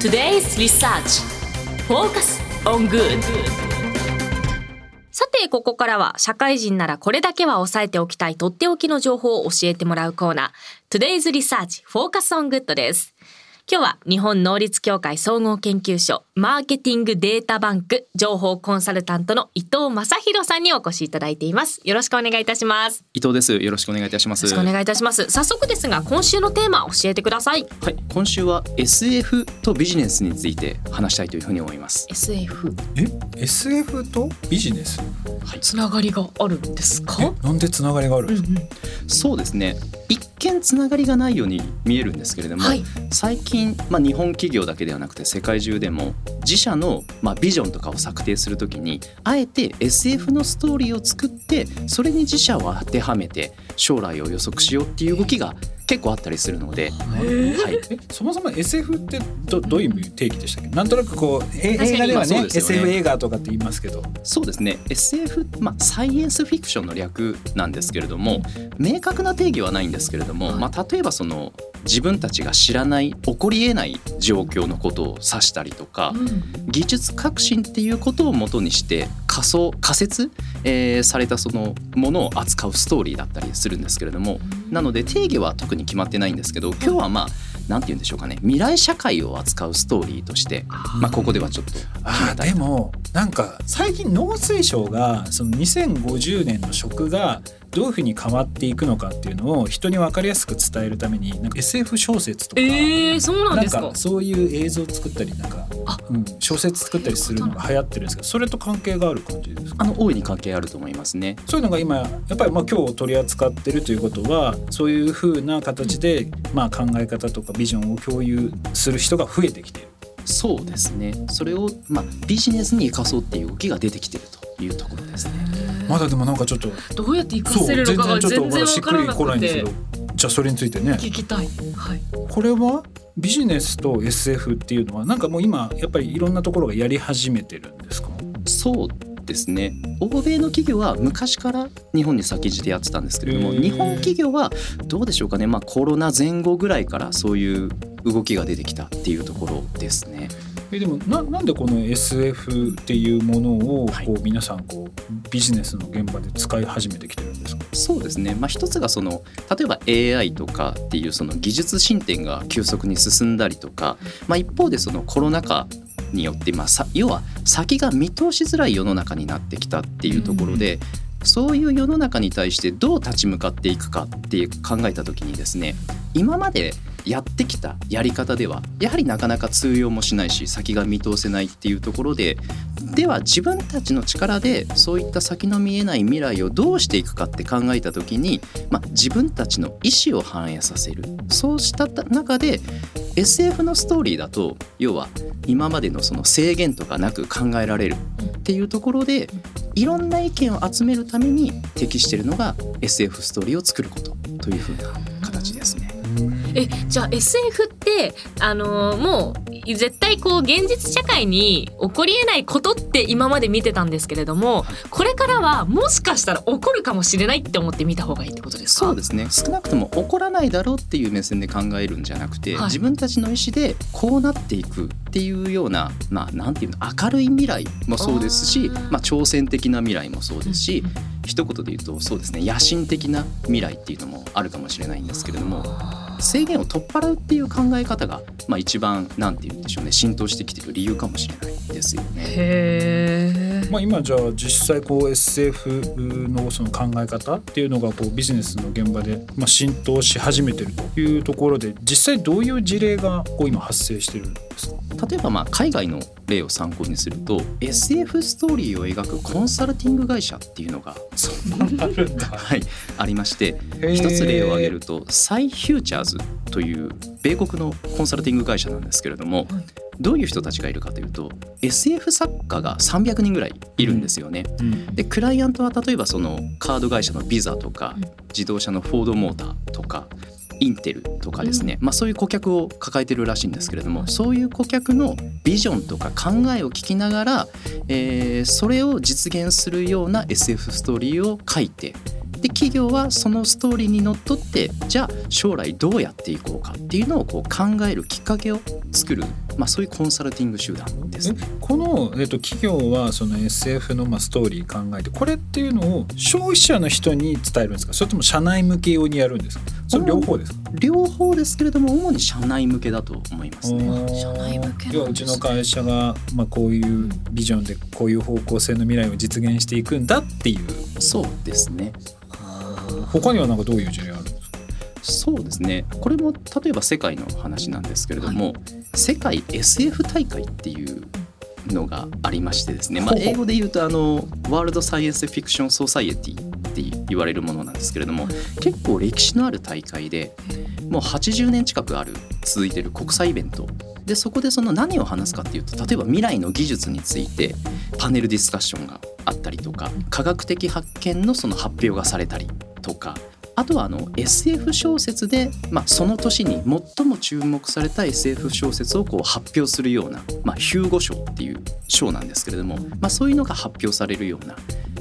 Today's Research Focus on Good。 さてここからは社会人ならこれだけは押さえておきたいとっておきの情報を教えてもらうコーナー Today's Research Focus on Good です。今日は日本能率協会総合研究所マーケティングデータバンク情報コンサルタントの伊藤正弘さんにお越しいただいています。よろしくお願いいたします。伊藤です。よろしくお願いいたします。よろしくお願いいたします。早速ですが今週のテーマ教えてください。はい、今週は SF とビジネスについて話したいというふうに思います。 SF SF とビジネス、はい、つながりがあるんですか？なんでつながりがあるんですか？そうですね、一見つながりがないように見えるんですけれども、はい、最近、日本企業だけではなくて世界中でも自社の、ビジョンとかを策定するときにあえて SF のストーリーを作ってそれに自社を当てはめて将来を予測しようっていう動きが結構あったりするので、はい、そもそも SF って どういう定義でしたっけ？なんとなくこう映画では ね、SF 映画とかって言いますけど、そうですね SF、サイエンスフィクションの略なんですけれども、明確な定義はないんですけれども、例えばその自分たちが知らない起こり得ない状況のことを指したりとか、技術革新っていうことを元にして仮説、されたそのものを扱うストーリーだったりするんですけれども、なので定義は特に決まってないんですけど、今日はなんて言うんでしょうかね、未来社会を扱うストーリーとして、ここではちょっと決めたい。でもなんか最近農水省がその2050年の食がどういうふうに変わっていくのかっていうのを人に分かりやすく伝えるためになんか SF 小説とか、そうなんですか？なんかそういう映像を作ったりなんか、小説作ったりするのが流行ってるんですけど、それと関係がある感じですか？大いに関係あると思いますね。そういうのが今やっぱり今日取り扱ってるということはそういうふうな形で、考え方とかビジョンを共有する人が増えてきている。そうですね、それを、ビジネスに生かそうっていう動きが出てきてるというところですね。まだでもなんかちょっとどうやって生かせるのかが全然分からなくて、じゃあそれについてね聞きたい。はい、これはビジネスと SF っていうのはなんかもう今やっぱりいろんなところがやり始めてるんですか？そうですね、欧米の企業は昔から日本に先行でやってたんですけれども、日本企業はどうでしょうかね、コロナ前後ぐらいからそういう動きが出てきたっていうところですね。でも なんでこの SF っていうものを皆さんビジネスの現場で使い始めてきてるんですか？そうですね、一つがその例えば AI とかっていうその技術進展が急速に進んだりとか、一方でそのコロナ禍によって要は先が見通しづらい世の中になってきたっていうところで、そういう世の中に対してどう立ち向かっていくかって考えた時にですね、今までやってきたやり方ではやはりなかなか通用もしないし先が見通せないっていうところで、では自分たちの力でそういった先の見えない未来をどうしていくかって考えた時に、自分たちの意思を反映させる、そうした中で SF のストーリーだと要は今までのその制限とかなく考えられるっていうところでいろんな意見を集めるために適しているのが SF ストーリーを作ることというふうな形ですね。じゃあ SF って、もう絶対現実社会に起こりえないことって今まで見てたんですけれども、これからはもしかしたら起こるかもしれないって思って見た方がいいってことですか？そうですね、少なくとも起こらないだろうっていう目線で考えるんじゃなくて、自分たちの意思でこうなっていくっていうような、なんていうの、明るい未来もそうですし、挑戦的な未来もそうですし、一言で言うとそうですね、野心的な未来っていうのもあるかもしれないんですけれども、制限を取っ払うっていう考え方が、一番なんて言うんでしょうね、浸透してきてる理由かもしれないですよね。へー、今じゃあ実際SF のその考え方っていうのがビジネスの現場で浸透し始めてるというところで、実際どういう事例が今発生してるんですか？例えば海外の例を参考にすると SF ストーリーを描くコンサルティング会社っていうのがありまして、一つ例を挙げるとサイフューチャーズという米国のコンサルティング会社なんですけれども、どういう人たちがいるかというと SF 作家が300人ぐらいいるんですよね。でクライアントは例えばそのカード会社のビザとか自動車のフォードモーターとかインテルとかですね、そういう顧客を抱えてるらしいんですけれども、そういう顧客のビジョンとか考えを聞きながら、それを実現するような SF ストーリーを書いてで企業はそのストーリーにのっとってじゃあ将来どうやっていこうかっていうのをこう考えるきっかけを作る、そういうコンサルティング集団です、ね、この、企業はその SF のストーリー考えてこれっていうのを消費者の人に伝えるんですか、それとも社内向け用にやるんですか、それ両方ですか。両方ですけれども主に社内向けだと思いますね。社内向けなんですね。うちの会社が、こういうビジョンでこういう方向性の未来を実現していくんだっていう。そうですね。他にはどういう事例あるんですか。そうですね、これも例えば世界の話なんですけれども、世界 SF 大会っていうのがありましてですね、英語で言うとワールドサイエンスフィクションソサイエティって言われるものなんですけれども、結構歴史のある大会でもう80年近く続いている国際イベントで、そこでその何を話すかっていうと、例えば未来の技術についてパネルディスカッションがあったりとか、科学的発見のその発表がされたりとか、あとはSF 小説で、その年に最も注目された SF 小説を発表するような、ヒューゴ賞っていう賞なんですけれども、そういうのが発表されるような、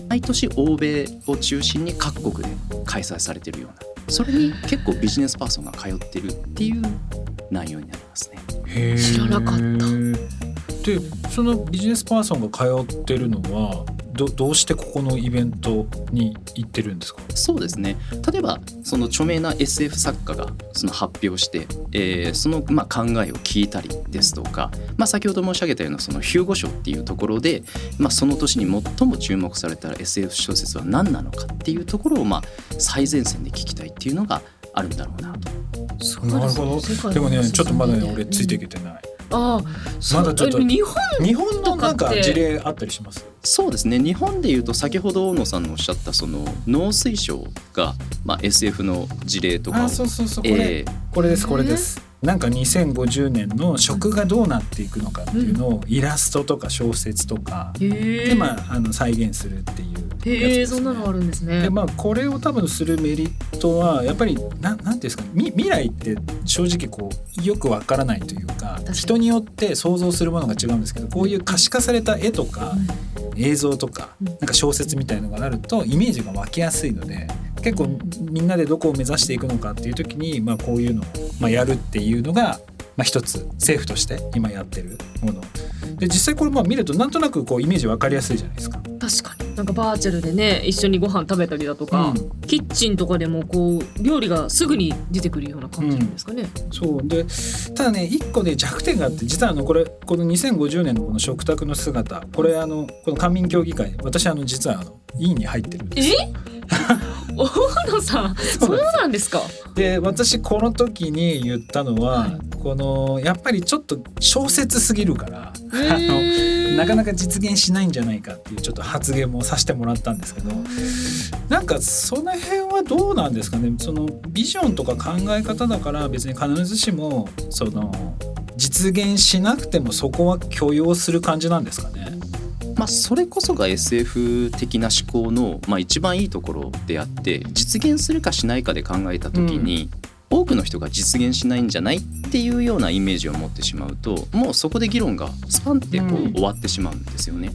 毎年欧米を中心に各国で開催されているような、それに結構ビジネスパーソンが通ってるっていう内容になりますね。へー、知らなかった。で、そのビジネスパーソンが通ってるのはどうしてここのイベントに行ってるんですか。そうですね、例えばその著名な SF 作家がその発表して、その考えを聞いたりですとか、先ほど申し上げたようなそのヒューゴ賞っていうところで、その年に最も注目された SF 小説は何なのかっていうところを最前線で聞きたいっていうのがあるんだろうなと。そうですね。でもね、ちょっとまだ俺ついていけてない。まだちょっと日本の事例あったりします。そうですね、日本でいうと先ほど大野さんのおっしゃったその農水省が、SF の事例とかを。これです。2050年の食がどうなっていくのかっていうのをイラストとか小説とかで、再現するっていうやつですね。そんなのあるんですね。で、これを多分するメリットはやっぱりなんていうんですか、未来って正直よくわからないというか、人によって想像するものが違うんですけど、こういう可視化された絵とか映像とか、小説みたいのがあるとイメージが湧きやすいので、結構みんなでどこを目指していくのかっていう時に、こういうのをやるっていうのが、一つ政府として今やってるもので、実際これ見るとなんとなくイメージ分かりやすいじゃないですか。確かにバーチャルでね、一緒にご飯食べたりだとか、キッチンとかでも料理がすぐに出てくるような感じなんですかね。そうで、ただね、一個で弱点があって、実はこの2050年のこの食卓の姿、これこの官民協議会、私実は委員に入ってるんです。大野さん、そうなんですか。で、私この時に言ったのは、やっぱりちょっと小説すぎるからなかなか実現しないんじゃないかっていうちょっと発言もさせてもらったんですけど、その辺はどうなんですかね。そのビジョンとか考え方だから、別に必ずしもその実現しなくてもそこは許容する感じなんですかね。それこそが SF 的な思考の、一番いいところであって、実現するかしないかで考えた時に、多くの人が実現しないんじゃないっていうようなイメージを持ってしまうと、もうそこで議論がスパンって終わってしまうんですよね。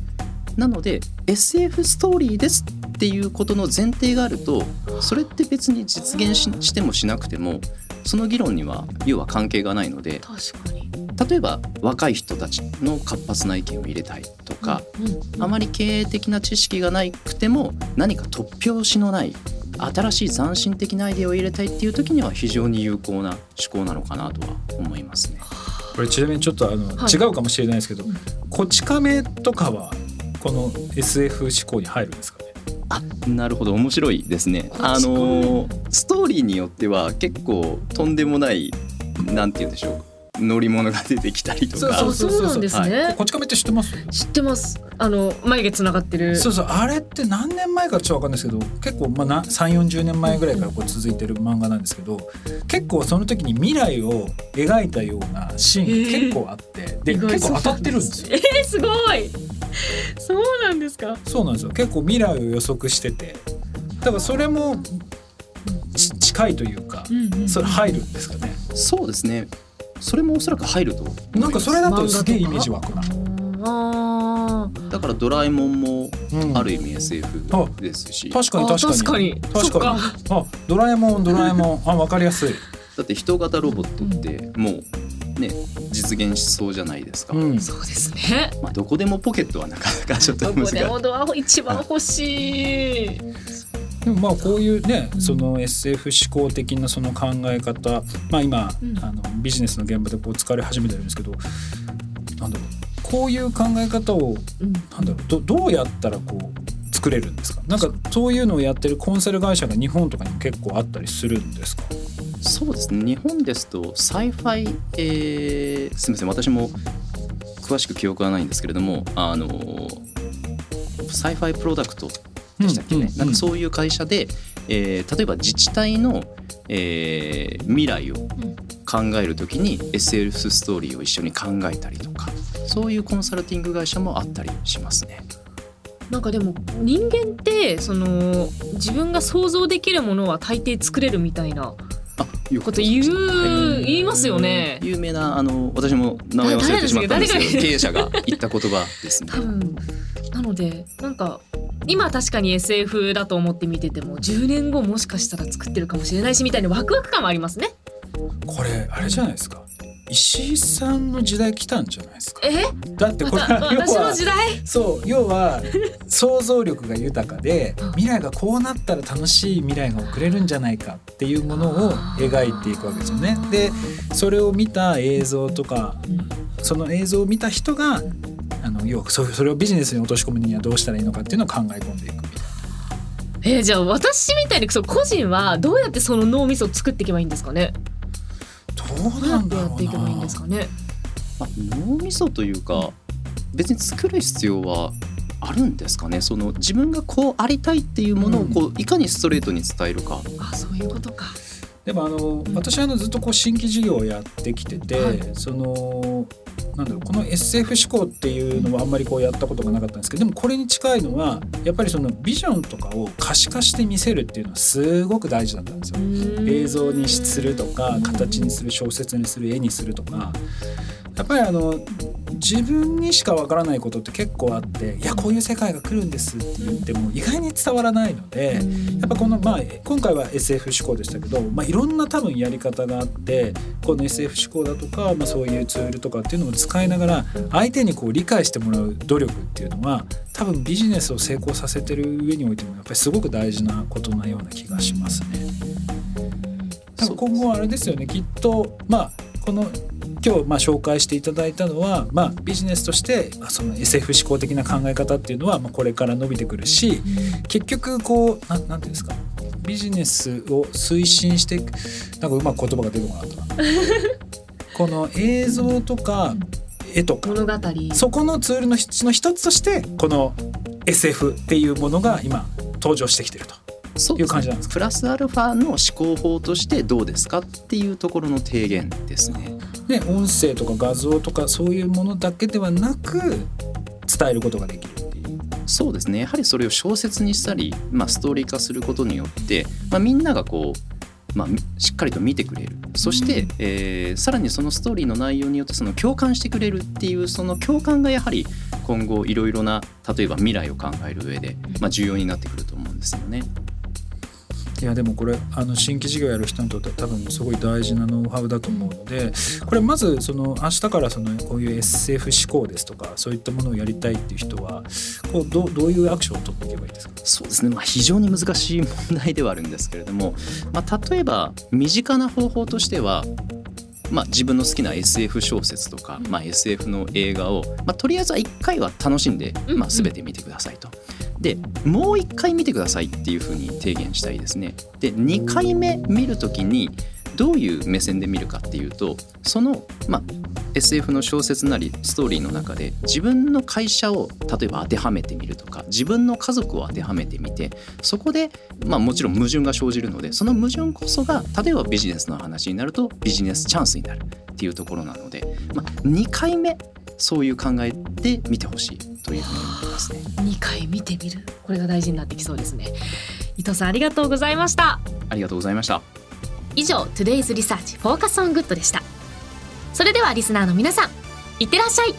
なので SF ストーリーですっていうことの前提があると、それって別に実現 してもしなくても、その議論には要は関係がないので。確かに、例えば若い人たちの活発な意見を入れたいとか、あまり経営的な知識がなくても何か突拍子のない新しい斬新的なアイデアを入れたいっていう時には、非常に有効な思考なのかなとは思いますね。これちなみにちょっと違うかもしれないですけど、こち亀とかはこの SF 思考に入るんですかね。なるほど、面白いですね。ストーリーによっては結構とんでもない、なんて言うんでしょう、乗り物が出てきたりとか。そうなんですね。こち亀って知ってます？知ってます。眉毛つながってる。そうあれって何年前かちょっと分かんないですけど、結構3、40年前ぐらいから続いてる漫画なんですけど、結構その時に未来を描いたようなシーン結構あって、で結構当たってるんですよ。すごい。そうなんですか。そうなんですよ。結構未来を予測してて、だからそれも近いというか、それ入るんですかね。そうですね、それもおそらく入ると。それだとすげえイメージ湧くな。だからドラえもんもある意味 SF ですし、確かに確かに確かに、あ、ドラえもんあ、分かりやすい。だって人型ロボットってもうね、実現しそうじゃないですか、うん、そうですね、まあ、どこでもポケットはなかなかちょっと難しい。どこでも一番欲しい、はい、でもまあこういうね、その SF 思考的なその考え方、まあ、今、うん、ビジネスの現場でこう使われ始めてるんですけど、なんだろう、こういう考え方を、うん、なんだろう、 どうやったらこう作れるんですか？なんかそういうのをやってるコンサル会社が日本とかにも結構あったりするんですか？そうですね、日本ですとサイファイ、すみません、私も詳しく記憶はないんですけれども、サイファイプロダクトでしたっけね、なんかそういう会社で、例えば自治体の、未来を考えるときに SF ストーリーを一緒に考えたりとか、そういうコンサルティング会社もあったりしますね。なんかでも人間ってその自分が想像できるものは大抵作れるみたいなこと言いますよね。有名な私も名前忘れてしまったんですけど経営者が言った言葉ですね多分。なのでなんか今確かに SF だと思って見てても10年後もしかしたら作ってるかもしれないしみたいなワクワク感はありますね。これあれじゃないですか、石井さんの時代来たんじゃないですか？だってこれは私の時代、そう、要は想像力が豊かで未来がこうなったら楽しい未来が送れるんじゃないかっていうものを描いていくわけですよね。でそれを見た映像とか、その映像を見た人が要はそれをビジネスに落とし込むにはどうしたらいいのかっていうのを考え込んでいくみたいな。じゃあ私みたいに個人はどうやってその脳みそを作っていけばいいんですかね？どうなんだろうな。やっていけばいいんですかね。まあ、脳みそというか別に作る必要はあるんですかね。その自分がこうありたいっていうものをこう、いかにストレートに伝えるか。あ、そういうことか。でも私はずっとこう新規事業をやってきてて、そのなんだろう、この SF 思考っていうのはあんまりこうやったことがなかったんですけど、でもこれに近いのはやっぱりそのビジョンとかを可視化して見せるっていうのはすごく大事だったんですよ。映像にするとか形にする、小説にする、絵にするとか、やっぱり自分にしかわからないことって結構あって、いやこういう世界が来るんですって言っても意外に伝わらないので、やっぱこの、まあ、今回は SF 思考でしたけど、まあ、いろんな多分やり方があって、この SF 思考だとか、まあ、そういうツールとかっていうのを使いながら相手にこう理解してもらう努力っていうのは多分ビジネスを成功させてる上においてもやっぱりすごく大事なことなような気がしますね。多分今後はあれですよね、きっと、まあ、この今日まあ紹介していただいたのは、まあ、ビジネスとしてその SF 思考的な考え方っていうのはまあこれから伸びてくるし、結局こうなんていうんですか、ビジネスを推進していく、なんかうまく言葉が出てこなかったなこの映像とか絵とか物語、そこのツールの一つとしてこの SF っていうものが今登場してきてると。そういう感じなんですか。プラスアルファの思考法としてどうですかっていうところの提言ですね。で音声とか画像とかそういうものだけではなく伝えることができるっていう。そうですね、やはりそれを小説にしたり、まあ、ストーリー化することによって、まあ、みんながこう、まあ、しっかりと見てくれる、そして、さらにそのストーリーの内容によってその共感してくれるっていう、その共感がやはり今後いろいろな、例えば未来を考える上で、まあ、重要になってくると思うんですよね。いやでもこれ新規事業やる人にとっては多分すごい大事なノウハウだと思うので、これまずその明日からそのこういう SF 思考ですとかそういったものをやりたいっていう人はこうどういうアクションを取っていけばいいですか？そうですね、まあ、非常に難しい問題ではあるんですけれども、まあ、例えば身近な方法としては、まあ、自分の好きな SF 小説とか、まあ、SF の映画を、まあ、とりあえずは1回は楽しんで、まあ、全て見てくださいと。でもう1回見てくださいっていう風に提言したいですね。で2回目見るときにどういう目線で見るかっていうと、その、まあ、SF の小説なりストーリーの中で自分の会社を例えば当てはめてみるとか、自分の家族を当てはめてみて、そこで、まあ、もちろん矛盾が生じるので、その矛盾こそが例えばビジネスの話になるとビジネスチャンスになるっていうところなので、まあ、2回目そういう考えで見てほしいというふうに思いますね。2回見てみる、これが大事になってきそうですね。伊藤さんありがとうございました。ありがとうございました。以上 Today's Research Focus on Good でした。それではリスナーの皆さん、いってらっしゃい。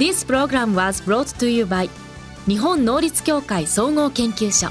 This program was brought to you by 日本能率協会総合研究所。